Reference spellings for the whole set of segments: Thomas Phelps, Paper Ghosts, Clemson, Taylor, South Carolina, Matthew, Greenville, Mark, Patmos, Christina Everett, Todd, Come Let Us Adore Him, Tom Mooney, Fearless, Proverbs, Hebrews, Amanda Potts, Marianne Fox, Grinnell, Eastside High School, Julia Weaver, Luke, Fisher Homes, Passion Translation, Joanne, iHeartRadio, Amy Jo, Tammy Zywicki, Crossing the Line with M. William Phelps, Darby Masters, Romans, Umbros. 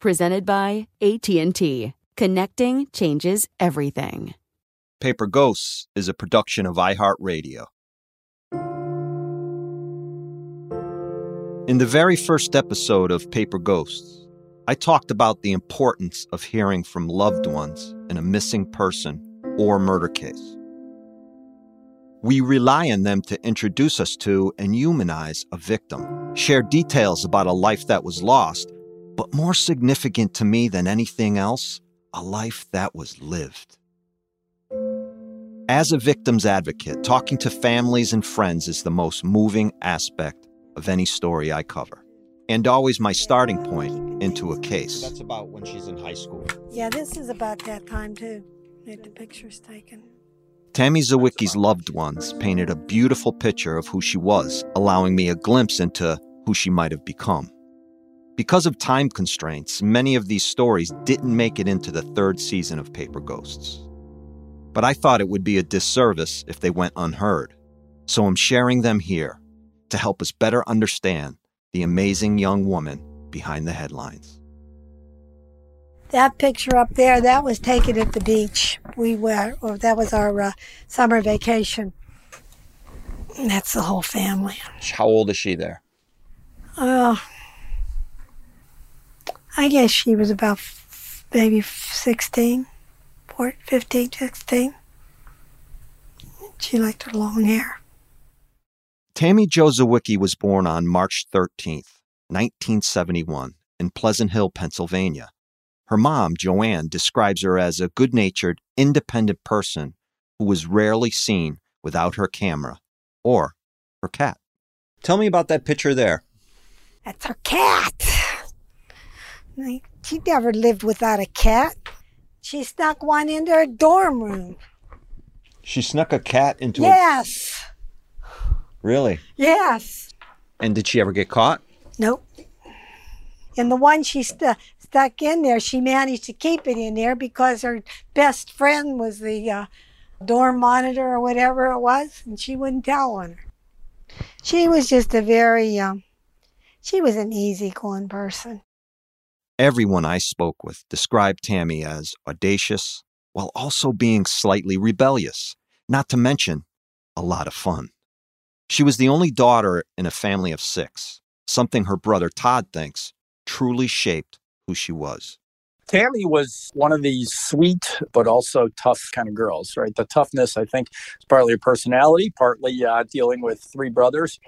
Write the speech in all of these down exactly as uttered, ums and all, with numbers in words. Presented by A T and T. Connecting changes everything. Paper Ghosts is a production of iHeartRadio. In the very first episode of Paper Ghosts, I talked about the importance of hearing from loved ones in a missing person or murder case. We rely on them to introduce us to and humanize a victim, share details about a life that was lost, but more significant to me than anything else, a life that was lived. As a victim's advocate, talking to families and friends is the most moving aspect of any story I cover, and always my starting point into a case. That's about when she's in high school. Yeah, this is about that time, too. We had the pictures taken. Tammy Zywicki's loved ones painted a beautiful picture of who she was, allowing me a glimpse into who she might have become. Because of time constraints, many of these stories didn't make it into the third season of Paper Ghosts. But I thought it would be a disservice if they went unheard, so I'm sharing them here to help us better understand the amazing young woman behind the headlines. That picture up there, that was taken at the beach. We were, or that was our uh, summer vacation. And that's the whole family. How old is she there? Oh... Uh, I guess she was about maybe sixteen, fifteen, sixteen. She liked her long hair. Tammy Jo Zywicki was born on March thirteenth, nineteen seventy-one, in Pleasant Hill, Pennsylvania. Her mom, Joanne, describes her as a good-natured, independent person who was rarely seen without her camera or her cat. Tell me about that picture there. That's her cat. She never lived without a cat. She snuck one into her dorm room. She snuck a cat into yes. a... Yes. Really? Yes. And did she ever get caught? Nope. And the one she st- stuck in there, she managed to keep it in there because her best friend was the uh, dorm monitor or whatever it was, and she wouldn't tell on her. She was just a very... Um, She was an easygoing person. Everyone I spoke with described Tammy as audacious, while also being slightly rebellious, not to mention a lot of fun. She was the only daughter in a family of six, something her brother Todd thinks truly shaped who she was. Tammy was one of these sweet but also tough kind of girls, right? The toughness, I think, is partly her personality, partly uh, dealing with three brothers.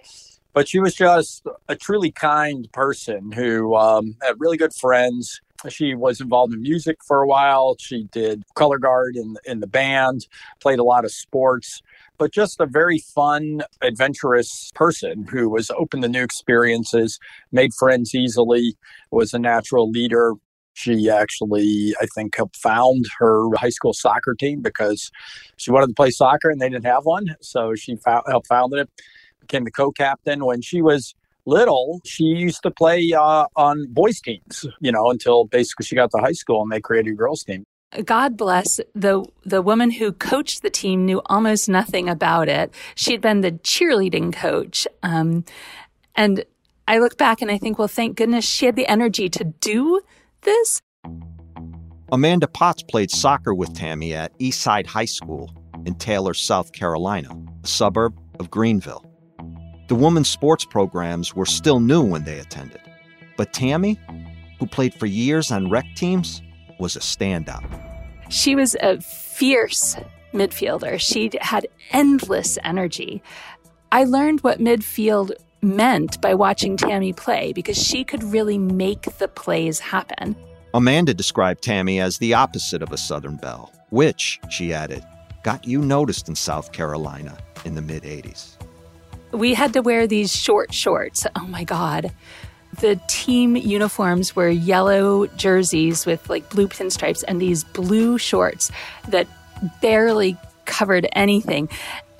But she was just a truly kind person who um, had really good friends. She was involved in music for a while. She did color guard in, in the band, played a lot of sports, but just a very fun, adventurous person who was open to new experiences, made friends easily, was a natural leader. She actually, I think, helped found her high school soccer team because she wanted to play soccer and they didn't have one. So she found, helped found it, became the co-captain. When she was little, she used to play uh, on boys' teams, you know, until basically she got to high school and they created a girls' team. God bless, the the woman who coached the team knew almost nothing about it. She had been the cheerleading coach. Um, and I look back and I think, well, thank goodness she had the energy to do this. Amanda Potts played soccer with Tammy at Eastside High School in Taylor, South Carolina, a suburb of Greenville. The women's sports programs were still new when they attended, but Tammy, who played for years on rec teams, was a standout. She was a fierce midfielder. She had endless energy. I learned what midfield meant by watching Tammy play because she could really make the plays happen. Amanda described Tammy as the opposite of a Southern belle, which, she added, got you noticed in South Carolina in the mid-eighties. We had to wear these short shorts. Oh, my God. The team uniforms were yellow jerseys with, like, blue pinstripes and these blue shorts that barely covered anything.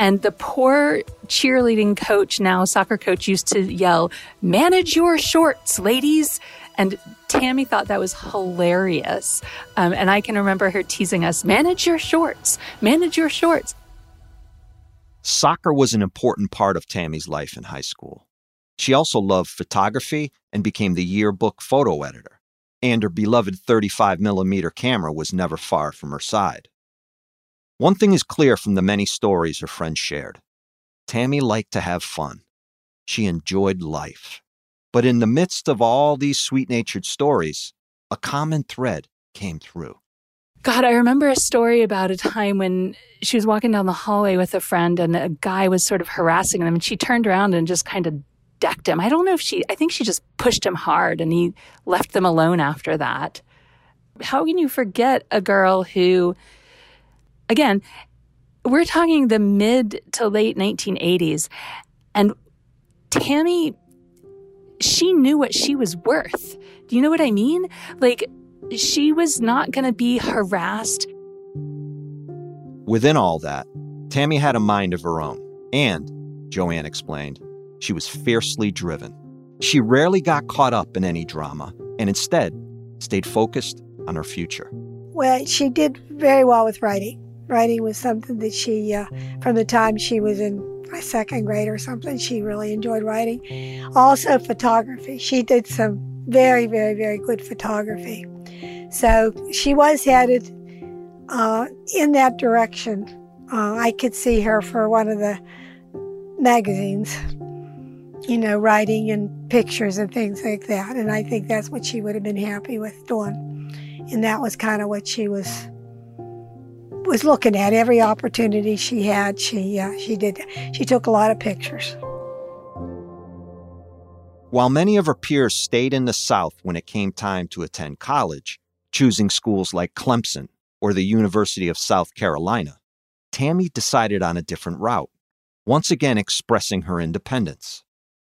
And the poor cheerleading coach, now soccer coach, used to yell, "Manage your shorts, ladies." And Tammy thought that was hilarious. Um, and I can remember her teasing us, "Manage your shorts, manage your shorts." Soccer was an important part of Tammy's life in high school. She also loved photography and became the yearbook photo editor, and her beloved thirty-five millimeter camera was never far from her side. One thing is clear from the many stories her friends shared. Tammy liked to have fun. She enjoyed life. But in the midst of all these sweet-natured stories, a common thread came through. God, I remember a story about a time when she was walking down the hallway with a friend and a guy was sort of harassing them, and she turned around and just kind of decked him. I don't know if she, I think she just pushed him hard and he left them alone after that. How can you forget a girl who, again, we're talking the mid to late nineteen eighties, and Tammy, she knew what she was worth. Do you know what I mean? Like, she was not going to be harassed. Within all that, Tammy had a mind of her own. And, Joanne explained, she was fiercely driven. She rarely got caught up in any drama and instead stayed focused on her future. Well, she did very well with writing. Writing was something that she, uh, from the time she was in second grade or something, she really enjoyed writing. Also photography. She did some very, very, very good photography. So she was headed uh, in that direction. Uh, I could see her for one of the magazines, you know, writing and pictures and things like that. And I think that's what she would have been happy with doing. And that was kind of what she was was looking at. Every opportunity she had, she uh, she did. She took a lot of pictures. While many of her peers stayed in the South when it came time to attend college, choosing schools like Clemson or the University of South Carolina, Tammy decided on a different route, once again expressing her independence.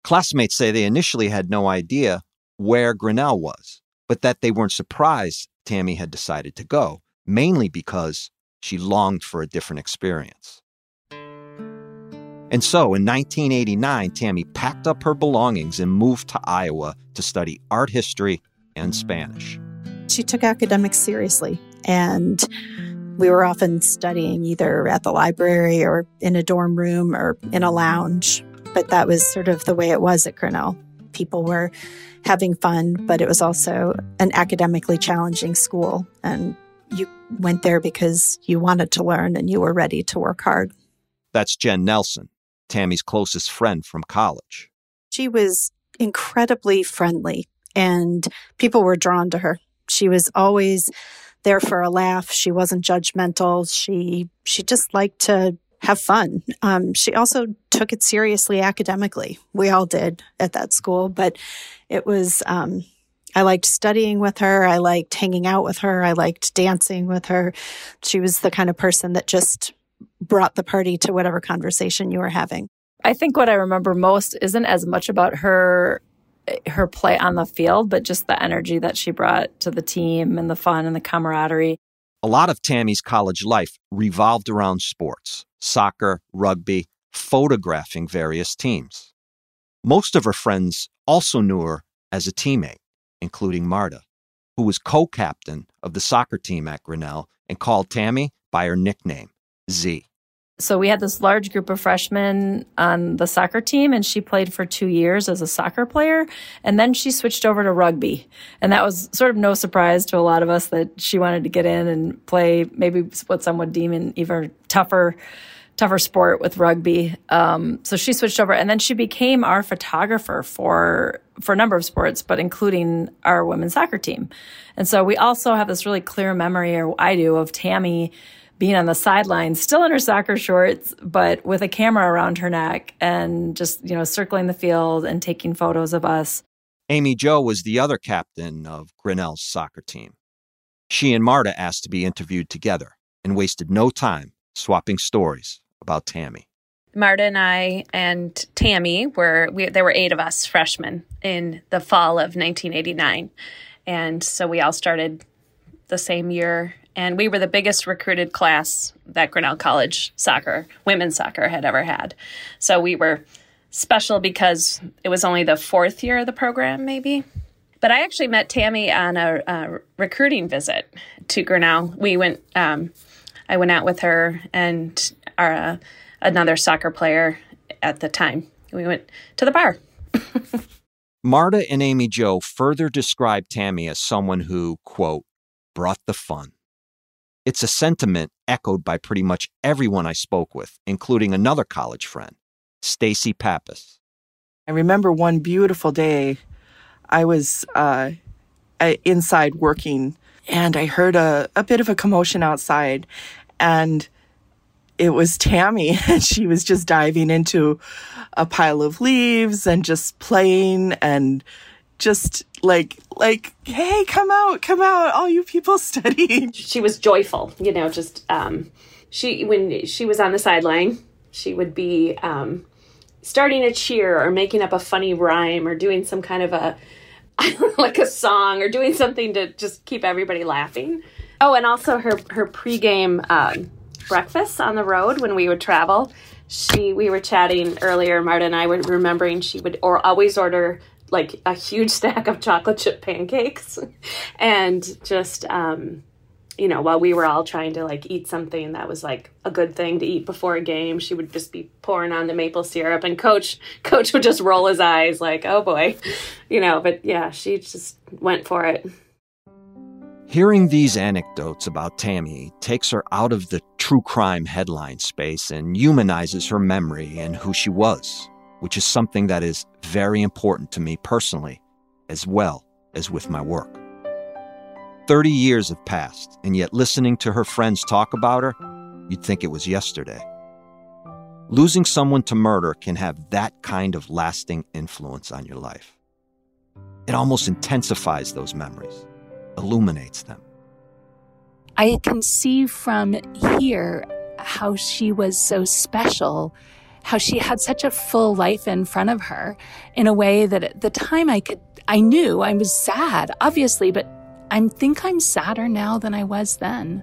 Classmates say they initially had no idea where Grinnell was, but that they weren't surprised Tammy had decided to go, mainly because she longed for a different experience. And so in nineteen eighty-nine, Tammy packed up her belongings and moved to Iowa to study art history and Spanish. She took academics seriously, and we were often studying either at the library or in a dorm room or in a lounge. But that was sort of the way it was at Grinnell. people were having fun, but it was also an academically challenging school. And you went there because you wanted to learn and you were ready to work hard. That's Jen Nelson, Tammy's closest friend from college. She was incredibly friendly and people were drawn to her. She was always there for a laugh. She wasn't judgmental. She she just liked to have fun. Um, she also took it seriously academically. We all did at that school, but it was, um, I liked studying with her. I liked hanging out with her. I liked dancing with her. She was the kind of person that just brought the party to whatever conversation you were having. I think what I remember most isn't as much about her her play on the field, but just the energy that she brought to the team and the fun and the camaraderie. A lot of Tammy's college life revolved around sports, soccer, rugby, photographing various teams. Most of her friends also knew her as a teammate, including Marta, who was co-captain of the soccer team at Grinnell and called Tammy by her nickname, Z. So we had this large group of freshmen on the soccer team, and she played for two years as a soccer player, and then she switched over to rugby. And that was sort of no surprise to a lot of us that she wanted to get in and play maybe what some would deem an even tougher tougher sport with rugby. Um, so she switched over, and then she became our photographer for for a number of sports, but including our women's soccer team. And so we also have this really clear memory, or I do, of Tammy being on the sidelines, still in her soccer shorts, but with a camera around her neck and just, you know, circling the field and taking photos of us. Amy Jo was the other captain of Grinnell's soccer team. She and Marta asked to be interviewed together and wasted no time swapping stories about Tammy. Marta and I and Tammy were, we, there were eight of us freshmen in the fall of nineteen eighty-nine. And so we all started the same year. And we were the biggest recruited class that Grinnell College soccer, women's soccer, had ever had. So we were special because it was only the fourth year of the program, maybe. But I actually met Tammy on a, a recruiting visit to Grinnell. We went, um, I went out with her and our, uh, another soccer player at the time. We went to the bar. Marta and Amy Jo further described Tammy as someone who, quote, brought the fun. It's a sentiment echoed by pretty much everyone I spoke with, including another college friend, Stacy Pappas. I remember one beautiful day, I was uh, inside working, and I heard a, a bit of a commotion outside, and it was Tammy, and she was just diving into a pile of leaves and just playing and just like, like, hey, come out, come out, all you people studying. She was joyful, you know, just, um, she, when she was on the sideline, she would be um, starting a cheer or making up a funny rhyme or doing some kind of a, I don't know, like a song or doing something to just keep everybody laughing. Oh, and also her, her pregame um, breakfast on the road when we would travel. She, we were chatting earlier, Marta and I were remembering she would or always order like a huge stack of chocolate chip pancakes and just, um, you know, while we were all trying to like eat something that was like a good thing to eat before a game, she would just be pouring on the maple syrup and coach, coach would just roll his eyes like, oh boy, you know, but yeah, she just went for it. Hearing these anecdotes about Tammy takes her out of the true crime headline space and humanizes her memory and who she was, which is something that is very important to me personally, as well as with my work. Thirty years have passed, and yet listening to her friends talk about her, you'd think it was yesterday. Losing someone to murder can have that kind of lasting influence on your life. It almost intensifies those memories, illuminates them. I can see from here how she was so special, how she had such a full life in front of her in a way that at the time I could, I knew I was sad, obviously, but I think I'm sadder now than I was then,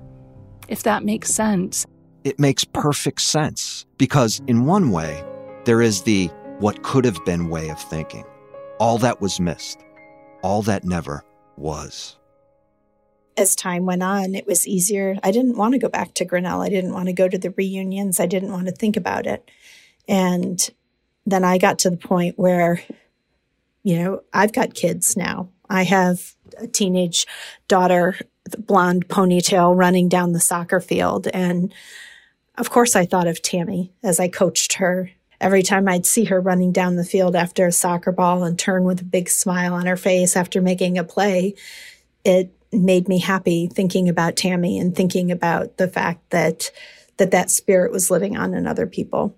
if that makes sense. It makes perfect sense because in one way, there is the what could have been way of thinking. All that was missed, all that never was. As time went on, it was easier. I didn't want to go back to Grinnell. I didn't want to go to the reunions. I didn't want to think about it. And then I got to the point where you know, I've got kids now. I have a teenage daughter, the blonde ponytail running down the soccer field. And of course I thought of Tammy as I coached her. Every time I'd see her running down the field after a soccer ball and turn with a big smile on her face after making a play, it made me happy thinking about Tammy and thinking about the fact that that, that spirit was living on in other people.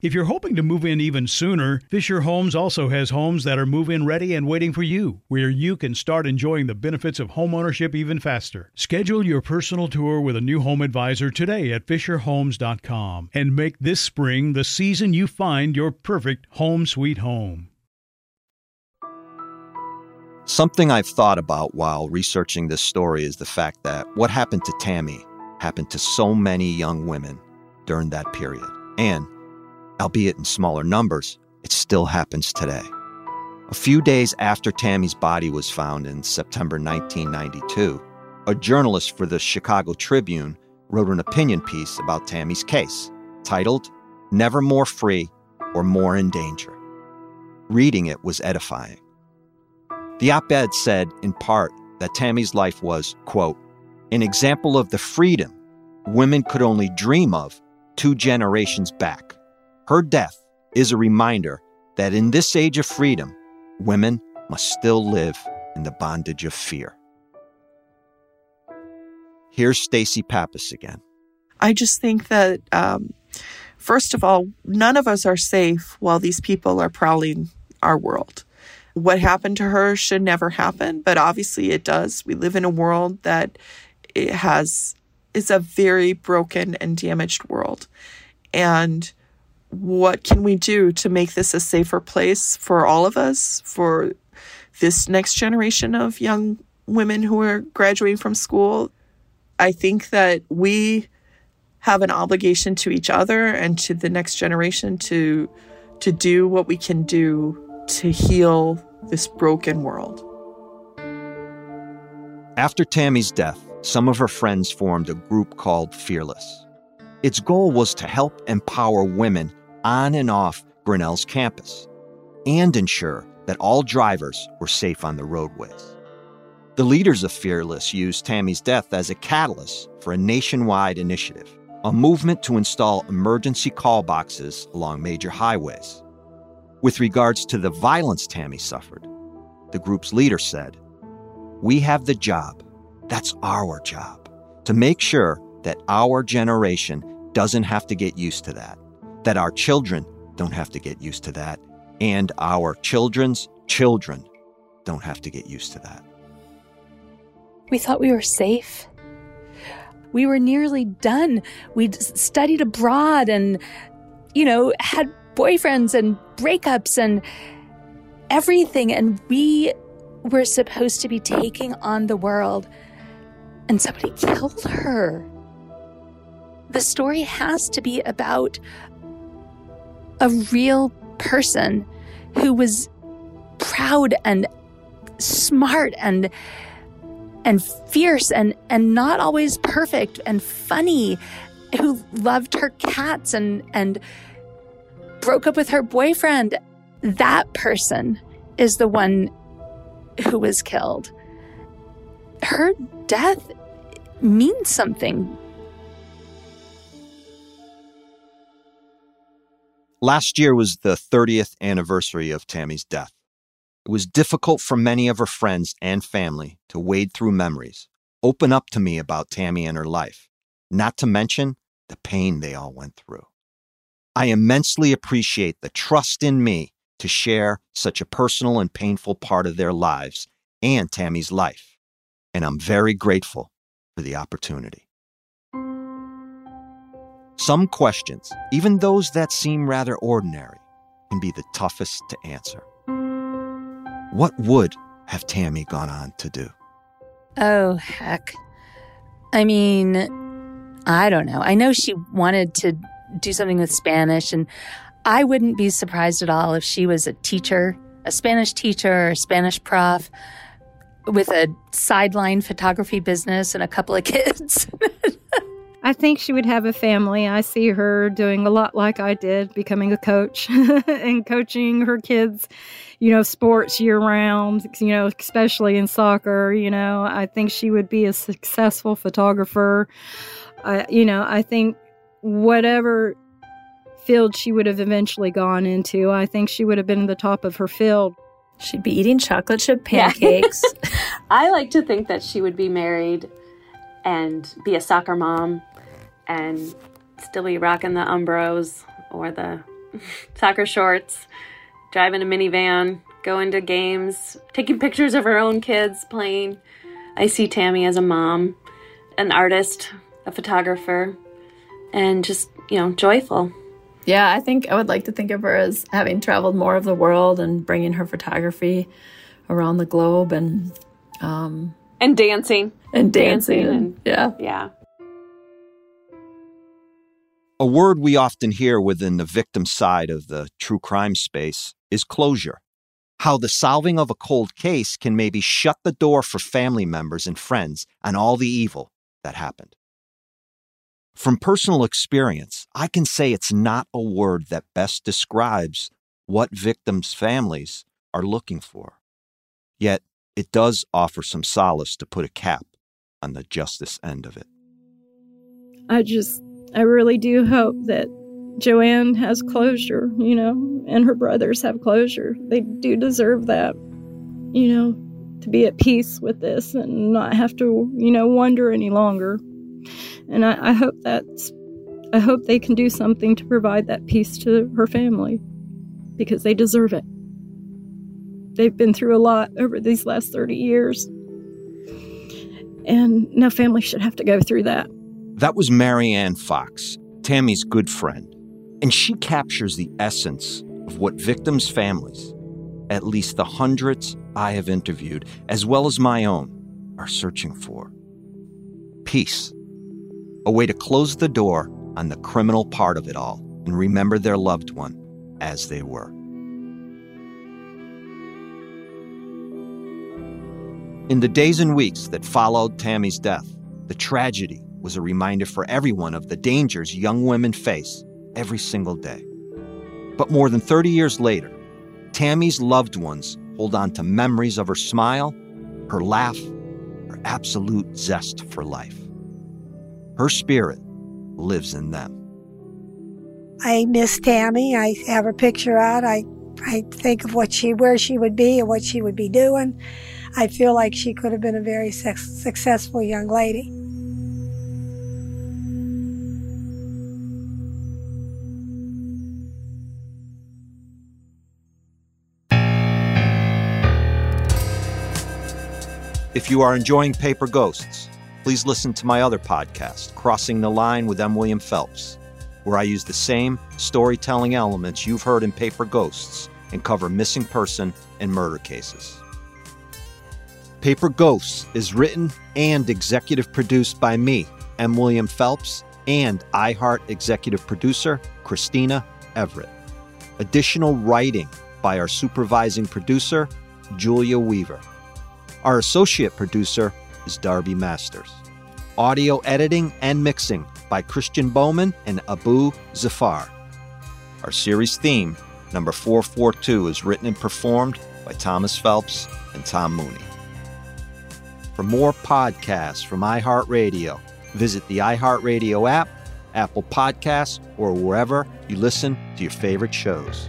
If you're hoping to move in even sooner, Fisher Homes also has homes that are move-in ready and waiting for you, where you can start enjoying the benefits of homeownership even faster. Schedule your personal tour with a new home advisor today at fisher homes dot com and make this spring the season you find your Your perfect home sweet home. Something I've thought about while researching this story is the fact that what happened to Tammy happened to so many young women during that period. And, albeit in smaller numbers, it still happens today. A few days after Tammy's body was found in September nineteen ninety-two, a journalist for the Chicago Tribune wrote an opinion piece about Tammy's case, titled, "Never More Free or More in Danger." Reading it was edifying. The op-ed said, in part, that Tammy's life was, quote, "an example of the freedom women could only dream of two generations back. Her death is a reminder that in this age of freedom, women must still live in the bondage of fear." Here's Stacy Pappas again. I just think that... Um First of all, none of us are safe while these people are prowling our world. What happened to her should never happen, but obviously it does. We live in a world that it has is a very broken and damaged world. And what can we do to make this a safer place for all of us, for this next generation of young women who are graduating from school? I think that we have an obligation to each other and to the next generation to to do what we can do to heal this broken world. After Tammy's death, some of her friends formed a group called Fearless. Its goal was to help empower women on and off Grinnell's campus and ensure that all drivers were safe on the roadways. The leaders of Fearless used Tammy's death as a catalyst for a nationwide initiative, a movement to install emergency call boxes along major highways. With regards to the violence Tammy suffered, the group's leader said, "We have the job, that's our job, to make sure that our generation doesn't have to get used to that, that our children don't have to get used to that, and our children's children don't have to get used to that." We thought we were safe. We were nearly done. We'd studied abroad and, you know, had boyfriends and breakups and everything. And we were supposed to be taking on the world. And somebody killed her. The story has to be about a real person who was proud and smart and and fierce and, and not always perfect and funny, who loved her cats and, and broke up with her boyfriend. That person is the one who was killed. Her death means something. Last year was the thirtieth anniversary of Tammy's death. It was difficult for many of her friends and family to wade through memories, open up to me about Tammy and her life, not to mention the pain they all went through. I immensely appreciate the trust in me to share such a personal and painful part of their lives and Tammy's life, and I'm very grateful for the opportunity. Some questions, even those that seem rather ordinary, can be the toughest to answer. What would have Tammy gone on to do? Oh, heck. I mean, I don't know. I know she wanted to do something with Spanish, and I wouldn't be surprised at all if she was a teacher, a Spanish teacher or a Spanish prof with a sideline photography business and a couple of kids. I think she would have a family. I see her doing a lot like I did, becoming a coach and coaching her kids, you know, sports year round, you know, especially in soccer. You know, I think she would be a successful photographer. Uh, you know, I think whatever field she would have eventually gone into, I think she would have been at the top of her field. She'd be eating chocolate chip pancakes. Yeah. I like to think that she would be married and be a soccer mom and still be rocking the Umbros or the soccer shorts, driving a minivan, going to games, taking pictures of her own kids playing. I see Tammy as a mom, an artist, a photographer, and just, you know, joyful. Yeah, I think I would like to think of her as having traveled more of the world and bringing her photography around the globe and... Um, And dancing. And dancing. dancing and, yeah. Yeah. A word we often hear within the victim side of the true crime space is closure. How the solving of a cold case can maybe shut the door for family members and friends on all the evil that happened. From personal experience, I can say it's not a word that best describes what victims' families are looking for. Yet, it does offer some solace to put a cap on the justice end of it. I just, I really do hope that Joanne has closure, you know, and her brothers have closure. They do deserve that, you know, to be at peace with this and not have to, you know, wonder any longer. And I, I hope that's, I hope they can do something to provide that peace to her family because they deserve it. They've been through a lot over these last thirty years. And no family should have to go through that. That was Marianne Fox, Tammy's good friend. And she captures the essence of what victims' families, at least the hundreds I have interviewed, as well as my own, are searching for. Peace. A way to close the door on the criminal part of it all and remember their loved one as they were. In the days and weeks that followed Tammy's death, the tragedy was a reminder for everyone of the dangers young women face every single day. But more than thirty years later, Tammy's loved ones hold on to memories of her smile, her laugh, her absolute zest for life. Her spirit lives in them. I miss Tammy. I have her picture out. I I think of what she, where she would be and what she would be doing. I feel like she could have been a very successful young lady. If you are enjoying Paper Ghosts, please listen to my other podcast, Crossing the Line with M. William Phelps, where I use the same storytelling elements you've heard in Paper Ghosts and cover missing person and murder cases. Paper Ghosts is written and executive produced by me, M. William Phelps, and iHeart executive producer, Christina Everett. Additional writing by our supervising producer, Julia Weaver. Our associate producer is Darby Masters. Audio editing and mixing by Christian Bowman and Abu Zafar. Our series theme, number four forty-two, is written and performed by Thomas Phelps and Tom Mooney. For more podcasts from iHeartRadio, visit the iHeartRadio app, Apple Podcasts, or wherever you listen to your favorite shows.